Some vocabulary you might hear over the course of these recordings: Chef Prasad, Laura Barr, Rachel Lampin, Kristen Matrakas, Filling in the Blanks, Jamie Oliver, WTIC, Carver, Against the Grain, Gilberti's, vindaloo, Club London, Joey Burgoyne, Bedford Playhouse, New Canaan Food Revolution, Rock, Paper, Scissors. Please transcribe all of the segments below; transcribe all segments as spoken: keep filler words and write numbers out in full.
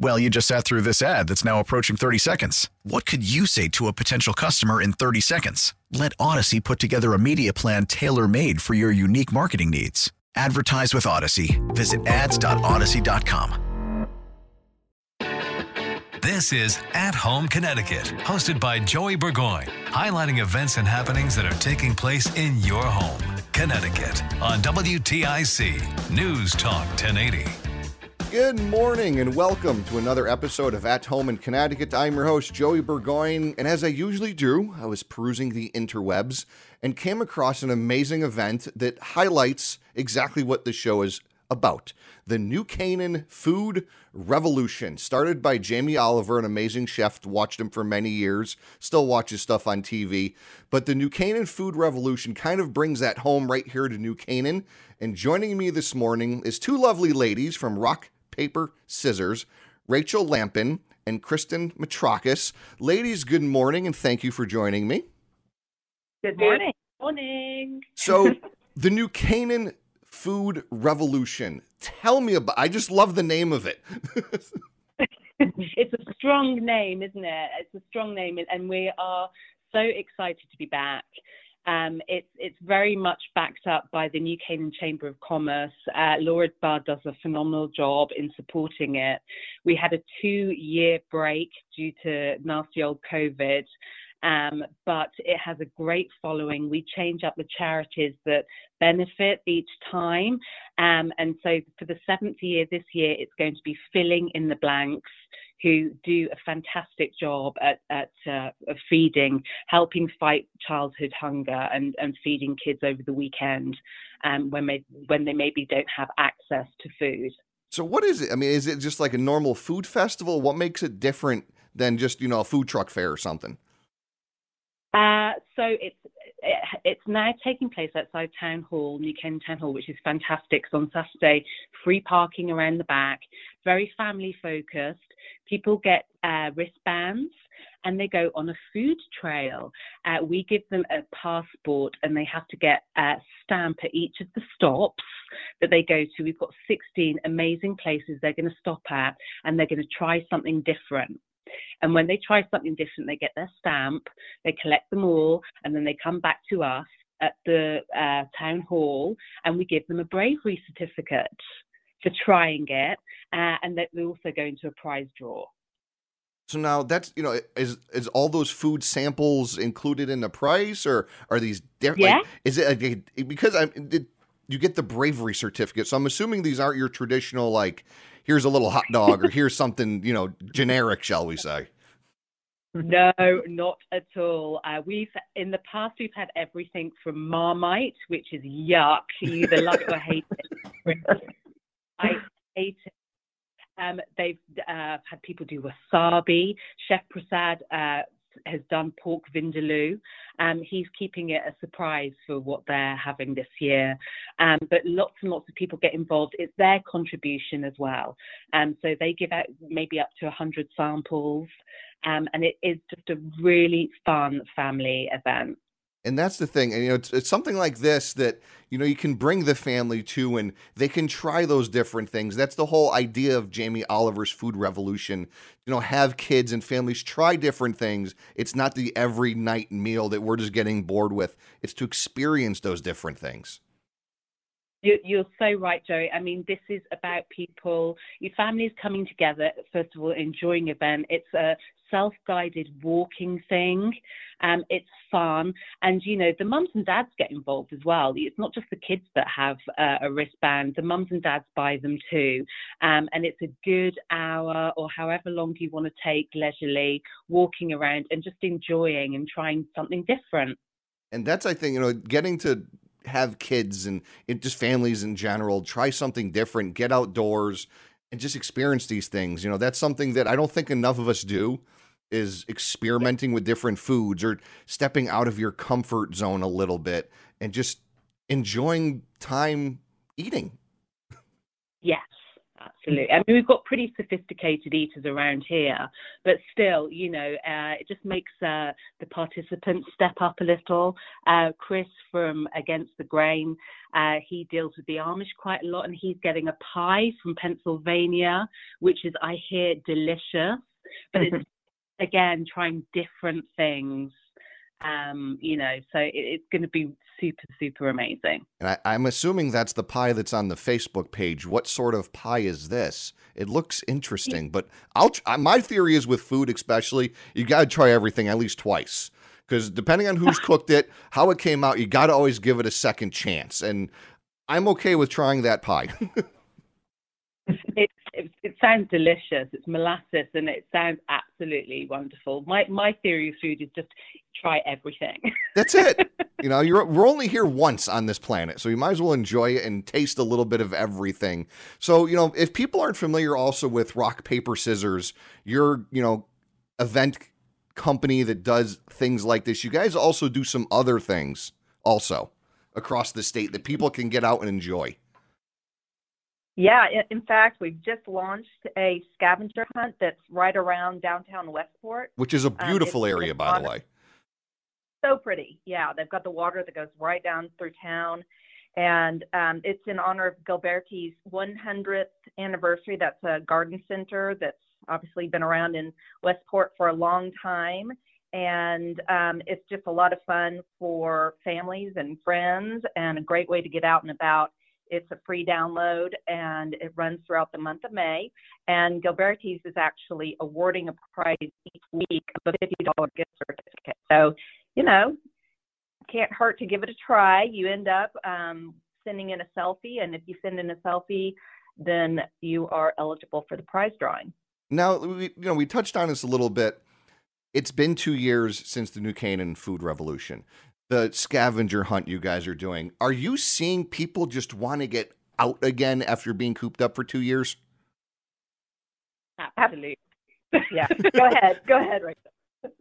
Well, you just sat through this ad that's now approaching thirty seconds. What could you say to a potential customer in thirty seconds? Let Odyssey put together a media plan tailor-made for your unique marketing needs. Advertise with Odyssey. Visit ads dot odyssey dot com. This is At Home Connecticut, hosted by Joey Burgoyne, highlighting events and happenings that are taking place in your home, Connecticut, on W T I C News Talk ten eighty. Good morning and welcome to another episode of At Home in Connecticut. I'm your host, Joey Burgoyne, and as I usually do, I was perusing the interwebs and came across an amazing event that highlights exactly what the show is about. The New Canaan Food Revolution, started by Jamie Oliver, an amazing chef, watched him for many years, still watches stuff on T V. But the New Canaan Food Revolution kind of brings that home right here to New Canaan. And joining me this morning is two lovely ladies from Rock, Paper, Scissors, Rachel Lampin and Kristen Matrakas. Ladies, good morning, and thank you for joining me. Good morning. Good morning. So, the New Canaan Food Revolution. Tell me about. I just love the name of it. It's a strong name, isn't it? It's a strong name, and we are so excited to be back. Um, it's it's very much backed up by the New Canaan Chamber of Commerce. Uh, Laura Barr does a phenomenal job in supporting it. We had a two-year break due to nasty old COVID, um, but it has a great following. We change up the charities that benefit each time. Um, and so for the seventh year this year, it's going to be Filling in the Blanks, who do a fantastic job at, at uh, feeding, helping fight childhood hunger and, and feeding kids over the weekend um, when, they, when they maybe don't have access to food. So what is it? I mean, is it just like a normal food festival? What makes it different than just, you know, a food truck fair or something? Uh, so it's it's now taking place outside Town Hall, New Canaan Town Hall, which is fantastic. It's on Saturday, free parking around the back, very family focused. People get uh, wristbands and they go on a food trail. Uh, we give them a passport and they have to get a stamp at each of the stops that they go to. We've got sixteen amazing places they're going to stop at and they're going to try something different. And when they try something different, they get their stamp, they collect them all, and then they come back to us at the uh, town hall and we give them a bravery certificate for trying it, uh, and that we also go into a prize draw. So now that's, you know, is is all those food samples included in the price, or are these different? Yeah. Like, is it a, because I it, you get the bravery certificate, so I'm assuming these aren't your traditional, like, here's a little hot dog or here's something, you know, generic, shall we say? No, not at all. Uh, we've in the past we've had everything from Marmite, which is yuck. You either love it or hate it. I hate it. Um, they've uh, had people do wasabi. Chef Prasad uh, has done pork vindaloo. Um, he's keeping it a surprise for what they're having this year. Um, but lots and lots of people get involved. It's their contribution as well. Um, so they give out maybe up to one hundred samples. Um, and it is just a really fun family event. And that's the thing. And, you know, it's, it's something like this that, you know, you can bring the family to and they can try those different things. That's the whole idea of Jamie Oliver's Food Revolution. You know, have kids and families try different things. It's not the every night meal that we're just getting bored with. It's to experience those different things. You, you're so right, Joey. I mean, this is about people, your families coming together, first of all, enjoying an event. It's a self-guided walking thing. Um, it's fun. And, you know, the mums and dads get involved as well. It's not just the kids that have uh, a wristband. The mums and dads buy them too. Um, and it's a good hour or however long you want to take leisurely, walking around and just enjoying and trying something different. And that's, I think, you know, getting to have kids and it just families in general, try something different, get outdoors and just experience these things. You know, that's something that I don't think enough of us do, is experimenting with different foods or stepping out of your comfort zone a little bit and just enjoying time eating. Yes, absolutely. I mean, we've got pretty sophisticated eaters around here, but still, you know, uh, it just makes uh, the participants step up a little. Uh, Chris from Against the Grain, uh, he deals with the Amish quite a lot, and he's getting a pie from Pennsylvania, which is, I hear, delicious. But it's, again, trying different things. Um, you know, so it, it's going to be super, super amazing. And I, I'm assuming that's the pie that's on the Facebook page. What sort of pie is this? It looks interesting, but I'll, my theory is with food, especially, you got to try everything at least twice, because depending on who's cooked it, how it came out, you got to always give it a second chance. And I'm okay with trying that pie. It, it, it sounds delicious. It's molasses, and it sounds absolutely wonderful. My my theory of food is just try everything. That's it. You know, you're we're only here once on this planet, so you might as well enjoy it and taste a little bit of everything. So, you know, if people aren't familiar also with Rock, Paper, Scissors, your, you know, event company that does things like this, you guys also do some other things also across the state that people can get out and enjoy. Yeah, in fact, we've just launched a scavenger hunt that's right around downtown Westport. Which is a beautiful um, area, by the way. So pretty. Yeah, they've got the water that goes right down through town. And um, it's in honor of Gilberti's one hundredth anniversary. That's a garden center that's obviously been around in Westport for a long time. And um, it's just a lot of fun for families and friends, and a great way to get out and about. It's a free download, and it runs throughout the month of May. And Gilberti's is actually awarding a prize each week of a fifty dollar gift certificate. So, you know, can't hurt to give it a try. You end up um, sending in a selfie, and if you send in a selfie, then you are eligible for the prize drawing. Now, we, you know, we touched on this a little bit. It's been two years since the New Canaan Food Revolution. The scavenger hunt you guys are doing, are you seeing people just want to get out again after being cooped up for two years? Absolutely. Yeah. Go ahead. Go ahead, Rachel.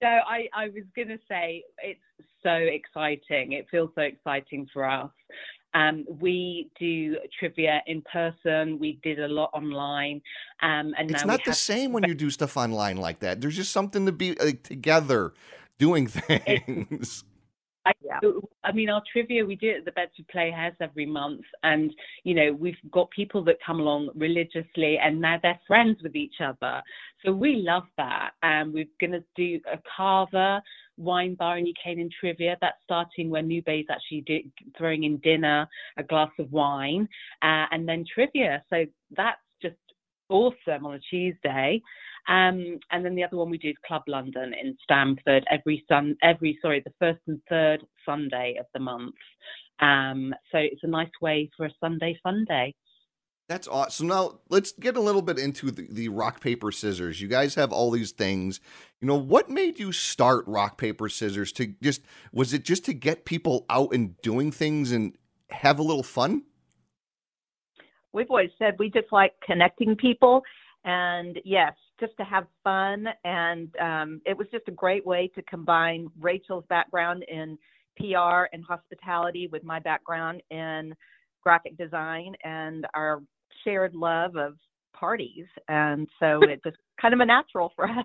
No, I, I was going to say it's so exciting. It feels so exciting for us. Um, we do trivia in person. We did a lot online. Um, and it's now not the same when you do stuff online like that. There's just something to be like, together doing things. It, I, I mean, our trivia, we do it at the Bedford Playhouse every month. And, you know, we've got people that come along religiously, and now they're friends with each other. So we love that. And um, we're going to do a Carver wine bar and New Canaan trivia. That's starting where Newbay's actually do, throwing in dinner, a glass of wine, uh, and then trivia. So that's just awesome on a Tuesday. Um, and then the other one we do is Club London in Stamford every sun, every sorry, the first and third Sunday of the month. Um, so it's a nice way for a Sunday fun day. That's awesome. Now let's get a little bit into the, the Rock, Paper, Scissors. You guys have all these things. You know, what made you start Rock, Paper, Scissors? To just was it just to get people out and doing things and have a little fun? We've always said we just like connecting people, and yes, just to have fun. And um, it was just a great way to combine Rachel's background in P R and hospitality with my background in graphic design and our shared love of parties. And so it was kind of a natural for us.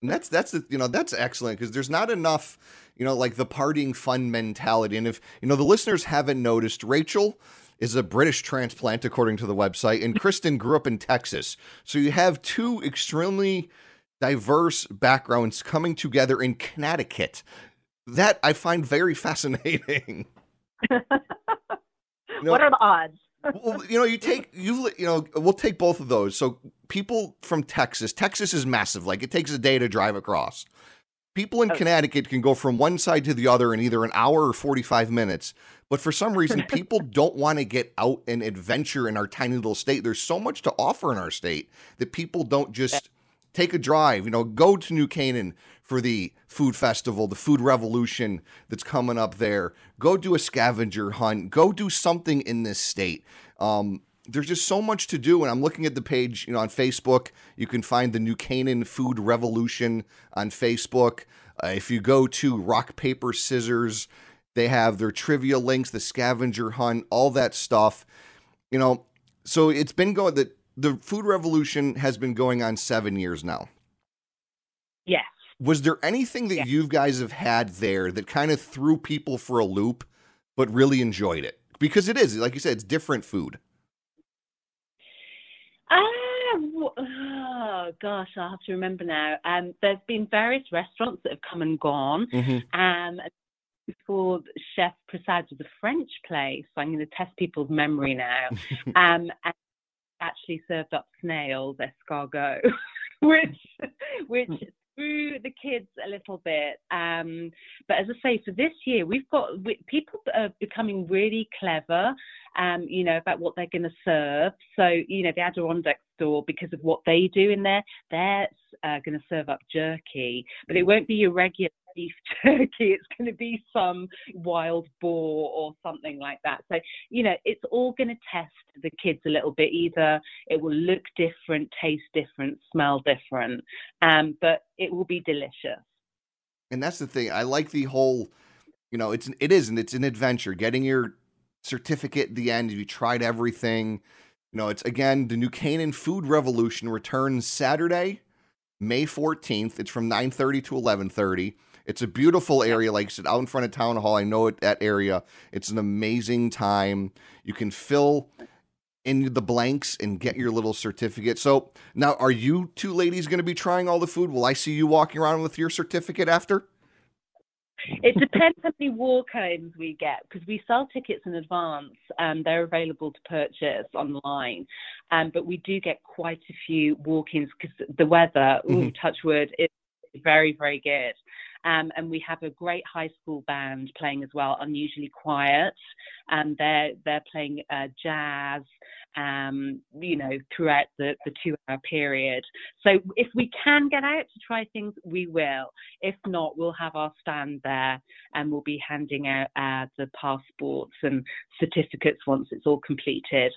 And that's, that's, the, you know, that's excellent, because there's not enough, you know, like the partying fun mentality. And if, you know, the listeners haven't noticed, Rachel is a British transplant, according to the website, and Kristen grew up in Texas. So you have two extremely diverse backgrounds coming together in Connecticut. That I find very fascinating. know, what are the odds? Well, you know, you take you you know, we'll take both of those. So people from Texas, Texas is massive. Like, it takes a day to drive across. People in okay. Connecticut can go from one side to the other in either an hour or forty-five minutes. But for some reason, people don't want to get out and adventure in our tiny little state. There's so much to offer in our state that people don't just take a drive, you know, go to New Canaan for the food festival, the food revolution that's coming up there. Go do a scavenger hunt. Go do something in this state. Um, There's just so much to do, and I'm looking at the page, you know, on Facebook. You can find the New Canaan Food Revolution on Facebook. Uh, if you go to Rock, Paper, Scissors, they have their trivia links, the scavenger hunt, all that stuff. You know, so it's been going. The, the food revolution has been going on seven years now. Yes. Was there anything that yes. you guys have had there that kind of threw people for a loop, but really enjoyed it? Because it is, like you said, it's different food. Ah, oh, gosh, I'll have to remember now. Um, there's been various restaurants that have come and gone. Mm-hmm. Um, before Chef Prasad was a French place, so I'm going to test people's memory now. um, and actually served up snails, escargot, which, which threw the kids a little bit. Um, but as I say, for this year, we've got we, people are becoming really clever. Um, you know, about what they're going to serve. So, you know, the Adirondack store, because of what they do in there, they're uh, going to serve up jerky, but it won't be your regular beef jerky. It's going to be some wild boar or something like that. So, you know, it's all going to test the kids a little bit. Either it will look different, taste different, smell different, um, but it will be delicious. And that's the thing. I like the whole, you know, it's it is, and it's an adventure. Getting your certificate at the end, you tried everything. You know, it's again, the New Canaan Food Revolution returns Saturday, May fourteenth. It's from nine thirty to eleven thirty. It's a beautiful area, like I said, out in front of Town Hall. I know it, that area. It's an amazing time. You can fill in the blanks and get your little certificate. So now, are you two ladies going to be trying all the food? Will I see you walking around with your certificate after? It depends how many walk-ins we get, because we sell tickets in advance, and they're available to purchase online. Um, but we do get quite a few walk-ins because the weather, mm-hmm. ooh, touch wood, is very, very good. Um, and we have a great high school band playing as well, Unusually Quiet. Um, they're, they're playing uh, jazz, um, you know, throughout the, the two-hour period. So if we can get out to try things, we will. If not, we'll have our stand there, and we'll be handing out uh, the passports and certificates once it's all completed.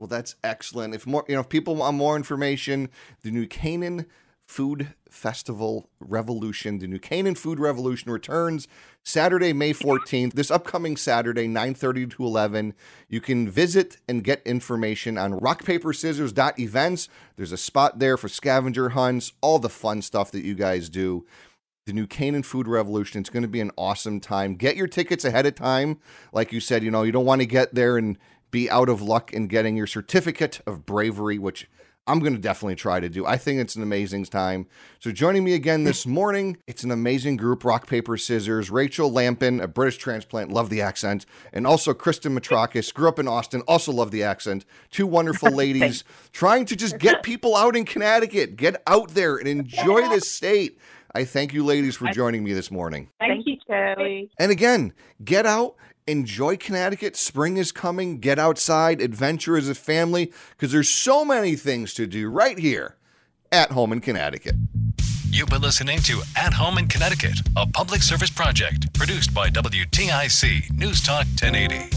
Well, that's excellent. If more, you know, if people want more information, the New Canaan Food Festival Revolution, the New Canaan Food Revolution returns Saturday, May fourteenth, this upcoming Saturday, nine thirty to eleven. You can visit and get information on rock paper scissors dot events. There's a spot there for scavenger hunts, all the fun stuff that you guys do. The New Canaan Food Revolution, it's going to be an awesome time. Get your tickets ahead of time. Like you said, you know, you don't want to get there and be out of luck in getting your certificate of bravery, which I'm going to definitely try to do. I think it's an amazing time. So joining me again this morning, it's an amazing group, Rock, Paper, Scissors, Rachel Lampin, a British transplant, love the accent, and also Kristen Matrakas, grew up in Austin, also love the accent. Two wonderful ladies trying to just get people out in Connecticut, get out there and enjoy this state. I thank you ladies for joining me this morning. Thank you, Charlie. And again, get out, enjoy Connecticut. Spring is coming. Get outside. Adventure as a family, because there's so many things to do right here at home in Connecticut. You've been listening to At Home in Connecticut, a public service project produced by W T I C News Talk ten eighty.